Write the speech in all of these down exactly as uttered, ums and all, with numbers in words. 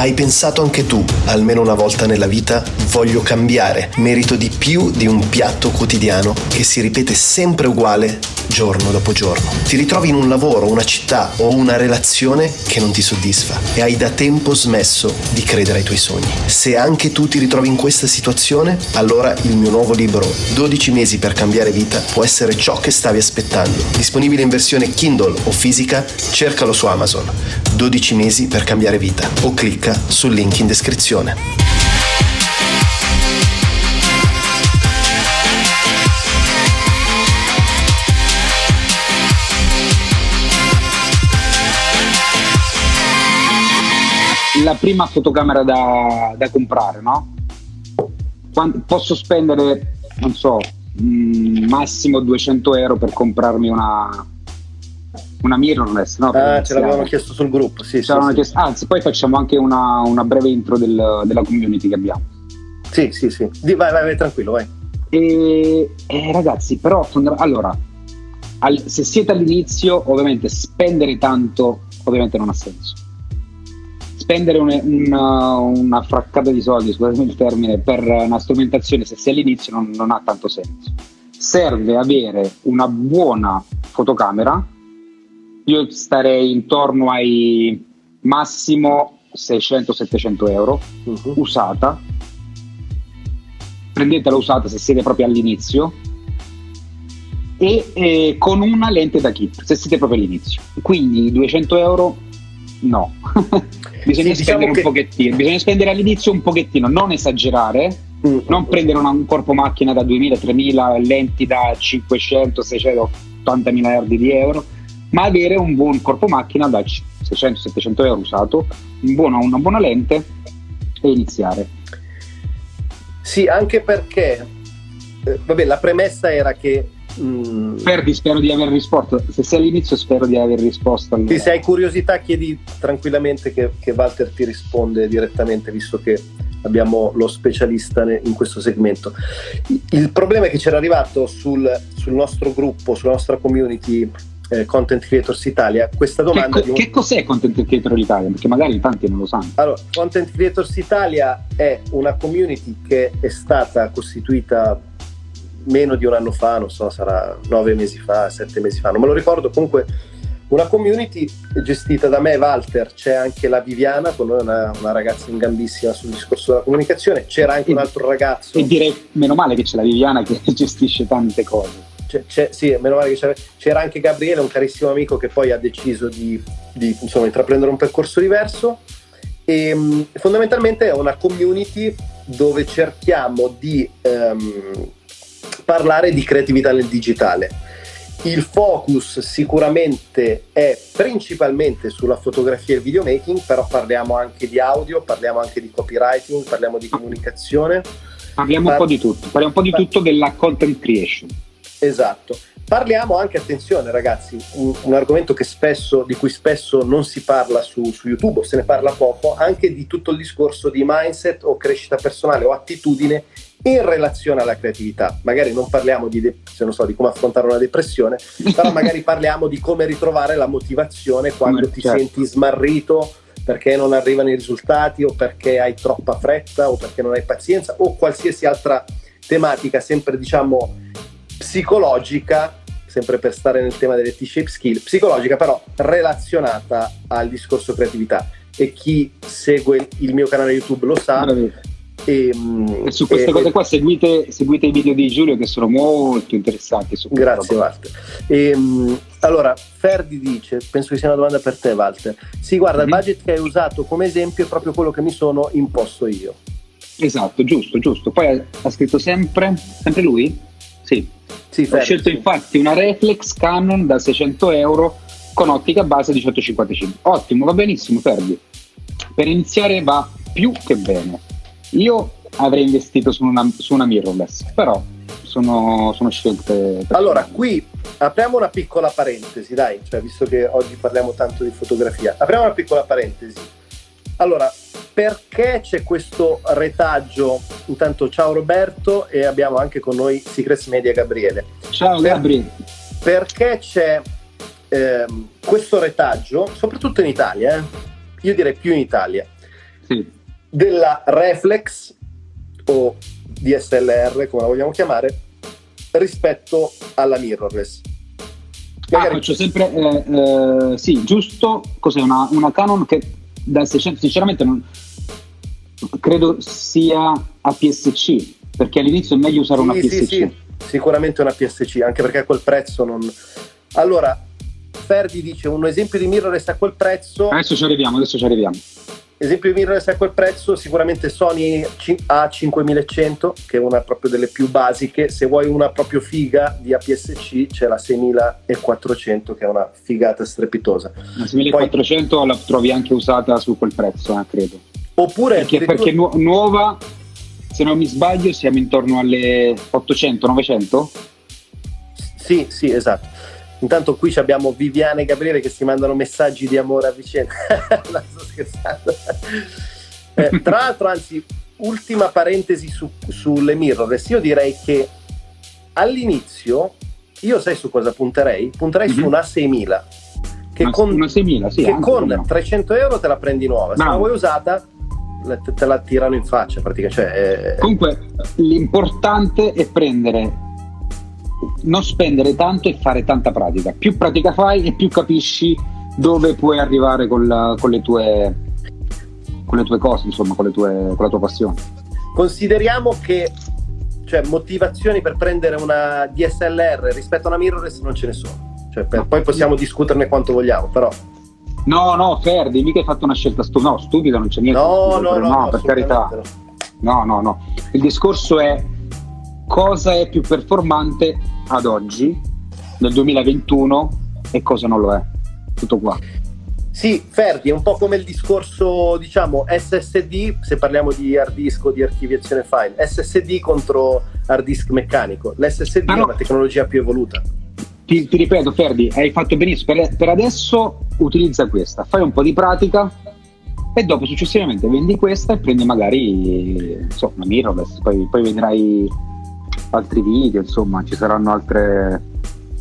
Hai pensato anche tu, almeno una volta nella vita, voglio cambiare, merito di più di un piatto quotidiano che si ripete sempre uguale giorno dopo giorno. Ti ritrovi in un lavoro, una città o una relazione che non ti soddisfa e hai da tempo smesso di credere ai tuoi sogni. Se anche tu ti ritrovi in questa situazione, allora il mio nuovo libro dodici mesi per cambiare vita può essere ciò che stavi aspettando. Disponibile in versione Kindle o fisica, cercalo su Amazon. dodici mesi per cambiare vita o clicca sul link in descrizione. La prima fotocamera da, da comprare, no? Quando, posso spendere, non so, mh, massimo duecento euro per comprarmi una una mirrorless, no? Per eh, ce l'avevano chiesto sul gruppo, sì. Ce sì, sì. Anzi, poi facciamo anche una, una breve intro del, della community che abbiamo. Sì, sì, sì. Di, vai, vai, vai, tranquillo, vai. E, eh, ragazzi, però, allora, al, se siete all'inizio, ovviamente spendere tanto, ovviamente non ha senso. Spendere una, una, una fraccata di soldi, scusatemi il termine, per una strumentazione, se sei all'inizio, non, non ha tanto senso. Serve avere una buona fotocamera. Io starei intorno ai massimo seicento settecento euro, uh-huh. usata. Prendetela usata se siete proprio all'inizio e eh, con una lente da kit, se siete proprio all'inizio. Quindi duecento euro... no, bisogna sì, spendere diciamo un che... pochettino, bisogna spendere all'inizio un pochettino, non esagerare, mm. non prendere una, un corpo macchina da duemila tremila, lenti da cinquecento seicento ottanta miliardi di euro, ma avere un buon corpo macchina da seicento settecento euro usato, un buono, una buona lente e iniziare. Sì, anche perché eh, vabbè, la premessa era che Mm. Ferdi, spero di aver risposto. Se sei all'inizio, spero di aver risposto. Allora. Sì, se hai curiosità, chiedi tranquillamente che, che Walter ti risponde direttamente, visto che abbiamo lo specialista ne, in questo segmento. Il problema è che c'era arrivato sul, sul nostro gruppo, sulla nostra community eh, Content Creators Italia, questa domanda. Che, co- di un... che cos'è Content Creators Italia? Perché magari tanti non lo sanno. Allora, Content Creators Italia è una community che è stata costituita meno di un anno fa, non so, sarà nove mesi fa, sette mesi fa, non me lo ricordo. Comunque una community gestita da me, Walter, c'è anche la Viviana con noi, una, una ragazza in gambissima sul discorso della comunicazione, c'era anche e, un altro ragazzo. E direi meno male che c'è la Viviana che gestisce tante cose. C'è, c'è, sì, meno male che c'era, c'era anche Gabriele, un carissimo amico che poi ha deciso di, di insomma intraprendere un percorso diverso. E mh, fondamentalmente è una community dove cerchiamo di um, parlare di creatività nel digitale. Il focus sicuramente è principalmente sulla fotografia e il videomaking, però parliamo anche di audio, parliamo anche di copywriting, parliamo di comunicazione. Parliamo Par- un po' di tutto, parliamo un po' di tutto della content creation. Esatto. Parliamo anche, attenzione ragazzi, un, un argomento che spesso, di cui spesso non si parla su, su YouTube, o se ne parla poco, anche di tutto il discorso di mindset o crescita personale o attitudine in relazione alla creatività. Magari non parliamo di, de- se non so, di come affrontare una depressione, però magari parliamo di come ritrovare la motivazione quando ti certo. senti smarrito perché non arrivano i risultati o perché hai troppa fretta o perché non hai pazienza o qualsiasi altra tematica, sempre diciamo psicologica, sempre per stare nel tema delle T-shape skill, psicologica però relazionata al discorso creatività. E chi segue il mio canale YouTube lo sa. Bravissimo. E, e su queste e, cose qua seguite, seguite i video di Giulio che sono molto interessanti su grazie Walter. E, allora Ferdi dice, penso che sia una domanda per te Walter, sì guarda, mm-hmm. il budget che hai usato come esempio è proprio quello che mi sono imposto io. Esatto, giusto, giusto. Poi ha, ha scritto sempre sempre lui? Sì, sì, ho Ferdi, scelto sì. Infatti una reflex Canon da seicento euro con ottica base diciotto cinquantacinque. Ottimo, va benissimo Ferdi, per iniziare va più che bene. Io avrei investito su una, su una mirrorless, però sono, sono scelte. Allora, qui apriamo una piccola parentesi, dai, cioè, visto che oggi parliamo tanto di fotografia, apriamo una piccola parentesi. Allora, perché c'è questo retaggio? Intanto ciao Roberto, e abbiamo anche con noi Secrets Media Gabriele. Ciao per, Gabriele. Perché c'è eh, questo retaggio, soprattutto in Italia, eh? Io direi più in Italia. sì. della reflex o D S L R, come la vogliamo chiamare, rispetto alla mirrorless. Magari... Ah, faccio sempre eh, eh, sì, giusto, cos'è una, una Canon che dal seicento sinceramente non credo sia A P S C, perché all'inizio è meglio usare sì, una A P S C. Sì, sì, sicuramente una A P S C, anche perché a quel prezzo non... Allora, Ferdi dice un esempio di mirrorless a quel prezzo. Adesso ci arriviamo, adesso ci arriviamo. Esempio di mirrorless a quel prezzo, sicuramente Sony A cinquemilacento, che è una proprio delle più basiche. Se vuoi una proprio figa di A P S C, c'è la seimilaquattrocento, che è una figata strepitosa. La seimilaquattrocento poi... la trovi anche usata su quel prezzo, eh, credo. Oppure perché, addirittura... perché nu- nuova, se non mi sbaglio, siamo intorno alle ottocento novecento? Sì, sì, esatto. Intanto qui abbiamo Viviana e Gabriele che si mandano messaggi di amore a vicenda. Non sto scherzando. Eh, tra l'altro, anzi, ultima parentesi su, sulle mirrorless. Io direi che all'inizio, io sai su cosa punterei? Punterei mm-hmm. su una seimila. Che una, con, una seimila, sì, che con no. trecento euro te la prendi nuova. Se no. la vuoi usata... te la tirano in faccia praticamente, cioè, eh... comunque l'importante è prendere, non spendere tanto e fare tanta pratica. Più pratica fai e più capisci dove puoi arrivare con, la, con le tue con le tue cose, insomma, con, le tue, con la tua passione. Consideriamo che, cioè, motivazioni per prendere una D S L R rispetto a una mirrorless non ce ne sono, cioè, per, poi possiamo discuterne quanto vogliamo, però no, no, Ferdi, mica hai fatto una scelta stu- no, stupida, non c'è niente. No, no, no, no, per carità. No, no, no. Il discorso è cosa è più performante ad oggi, nel duemilaventuno, e cosa non lo è. Tutto qua. Sì, Ferdi, è un po' come il discorso, diciamo, S S D, se parliamo di hard disk o di archiviazione file, S S D contro hard disk meccanico. L'S S D Però... è una tecnologia più evoluta. Ti, ti ripeto, Ferdi, hai fatto benissimo. Per, per adesso utilizza questa, fai un po' di pratica e dopo successivamente vendi questa e prendi magari, insomma, una mirrorless. Poi, poi vedrai altri video, insomma, ci saranno altre.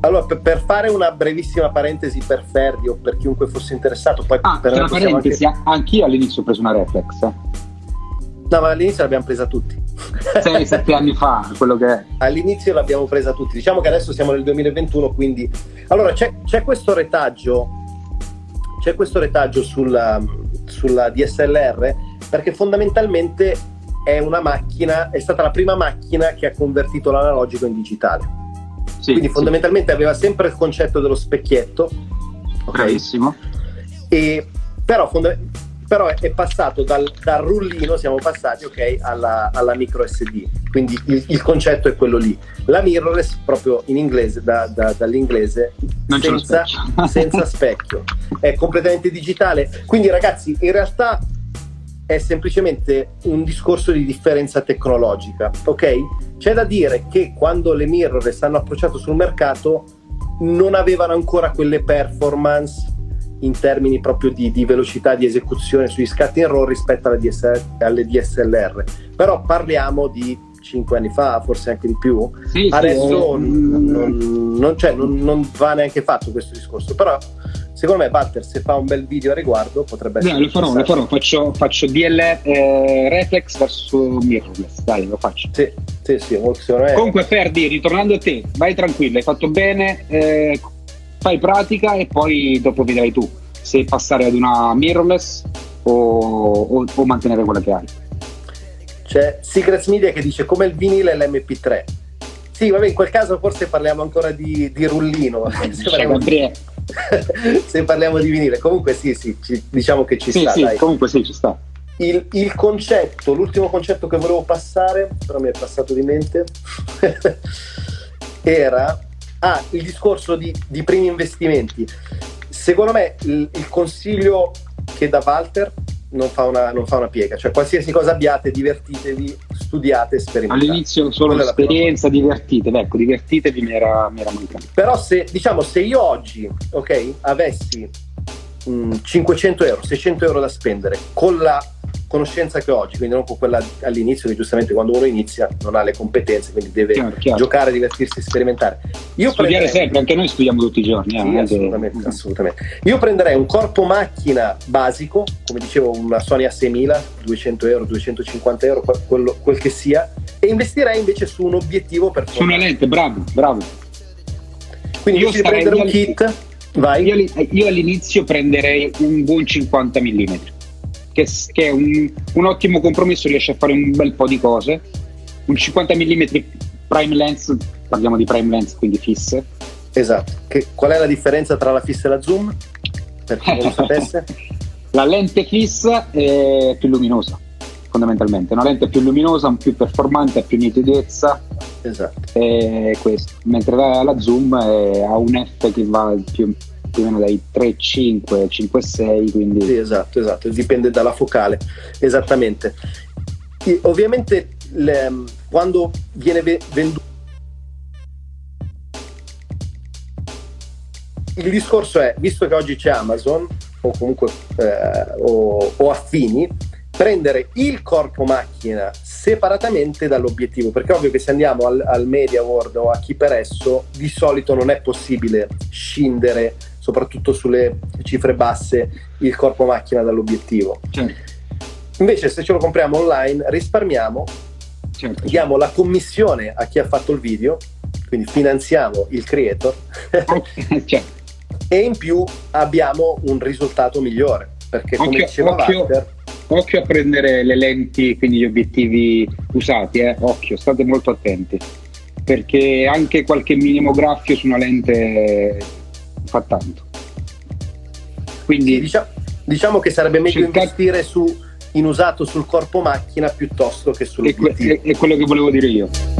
Allora, per, per fare una brevissima parentesi per Ferdi o per chiunque fosse interessato, poi ah, per una parentesi, anche... anch'io all'inizio ho preso una reflex. Eh. No, ma all'inizio l'abbiamo presa tutti. sei sette anni fa, quello che è. All'inizio l'abbiamo presa tutti. Diciamo che adesso siamo nel duemilaventuno, quindi... Allora, c'è, c'è questo retaggio, c'è questo retaggio sulla, sulla D S L R, perché fondamentalmente è una macchina, è stata la prima macchina che ha convertito l'analogico in digitale. Sì, quindi fondamentalmente sì. aveva sempre il concetto dello specchietto. Okay? Bravissimo. E, però fondamentalmente... però è passato dal, dal rullino, siamo passati, ok, alla, alla micro S D, quindi il, il concetto è quello lì. La mirrorless, proprio in inglese, da, da, dall'inglese, non senza, specchio. senza specchio, è completamente digitale. Quindi ragazzi, in realtà è semplicemente un discorso di differenza tecnologica, ok? C'è da dire che quando le mirrorless hanno approcciato sul mercato non avevano ancora quelle performance in termini proprio di, di velocità di esecuzione sugli scatti in RAW rispetto alla D S L R, alle D S L R, però parliamo di cinque anni fa, forse anche di più. Sì, adesso sì, non, eh. non, non, cioè, non, non va neanche fatto questo discorso, però secondo me Butter, se fa un bel video a riguardo, potrebbe essere. Beh, lo farò, lo farò, faccio, faccio D L R eh, reflex verso mirrorless, dai, lo faccio. Sì, sì, sì, secondo me... Comunque Ferdi, ritornando a te, vai tranquillo, hai fatto bene, eh, fai pratica e poi dopo vedrai tu se passare ad una mirrorless o, o, o mantenere quella che hai. C'è Secrets Media che dice come il vinile e l'M P tre. Sì, vabbè, in quel caso forse parliamo ancora di, di rullino. Se parliamo di, se parliamo di vinile. Comunque sì, sì, ci, diciamo che ci sì, sta. Sì, dai. Comunque sì, ci sta. Il, il concetto, l'ultimo concetto che volevo passare, però mi è passato di mente, era... Ah, il discorso di, di primi investimenti. Secondo me il, il consiglio che dà Walter non fa, una, non fa una piega. Cioè, qualsiasi cosa abbiate, divertitevi, studiate, sperimentate. All'inizio solo Quella l'esperienza, divertitevi, ecco, divertitevi mi era, mi era mancato. Però se, diciamo, se io oggi, ok, avessi mh, cinquecento euro, seicento euro da spendere con la conoscenza che ho oggi, quindi non con quella all'inizio, che giustamente quando uno inizia non ha le competenze, quindi deve chiaro, chiaro. giocare, divertirsi, sperimentare. Io studiare sempre, anche noi studiamo tutti i giorni. Sì, eh, assolutamente, eh. assolutamente. Io prenderei un corpo macchina basico, come dicevo, una Sony A seimila, duecento euro, duecentocinquanta euro, quello, quel che sia, e investirei invece su un obiettivo per su una lente, bravo, bravo. Quindi io di prendere un kit, vai. Io, io all'inizio prenderei un buon cinquanta millimetri, che, che è un, un ottimo compromesso, riesce a fare un bel po' di cose. Un cinquanta millimetri prime lens, parliamo di prime lens, quindi fisse. Esatto. Che, qual è la differenza tra la fissa e la zoom? Per chi non lo sapesse. La lente fissa è più luminosa, fondamentalmente. Una lente più luminosa, più performante, più nitidezza. Esatto. È questo. Mentre la, la zoom è, ha un f che va più, più o meno dai tre virgola cinque, cinque virgola sei, quindi sì, esatto, esatto, dipende dalla focale, esattamente. E ovviamente le, quando viene venduto il discorso è, visto che oggi c'è Amazon o comunque eh, o, o affini, prendere il corpo macchina separatamente dall'obiettivo, perché è ovvio che se andiamo al, al Media World o a chi per esso, di solito non è possibile scindere, soprattutto sulle cifre basse, il corpo macchina dall'obiettivo. Certo. Invece se ce lo compriamo online risparmiamo, certo, diamo la commissione a chi ha fatto il video, quindi finanziamo il creator, certo, e in più abbiamo un risultato migliore, perché come occhio, diceva occhio. Walter, occhio a prendere le lenti, quindi gli obiettivi usati, eh? Occhio, state molto attenti, perché anche qualche minimo graffio su una lente fa tanto. Quindi sì, diciamo, diciamo che sarebbe meglio cercate... investire su in usato sul corpo macchina piuttosto che sull'obiettivo. È, que- è quello che volevo dire io.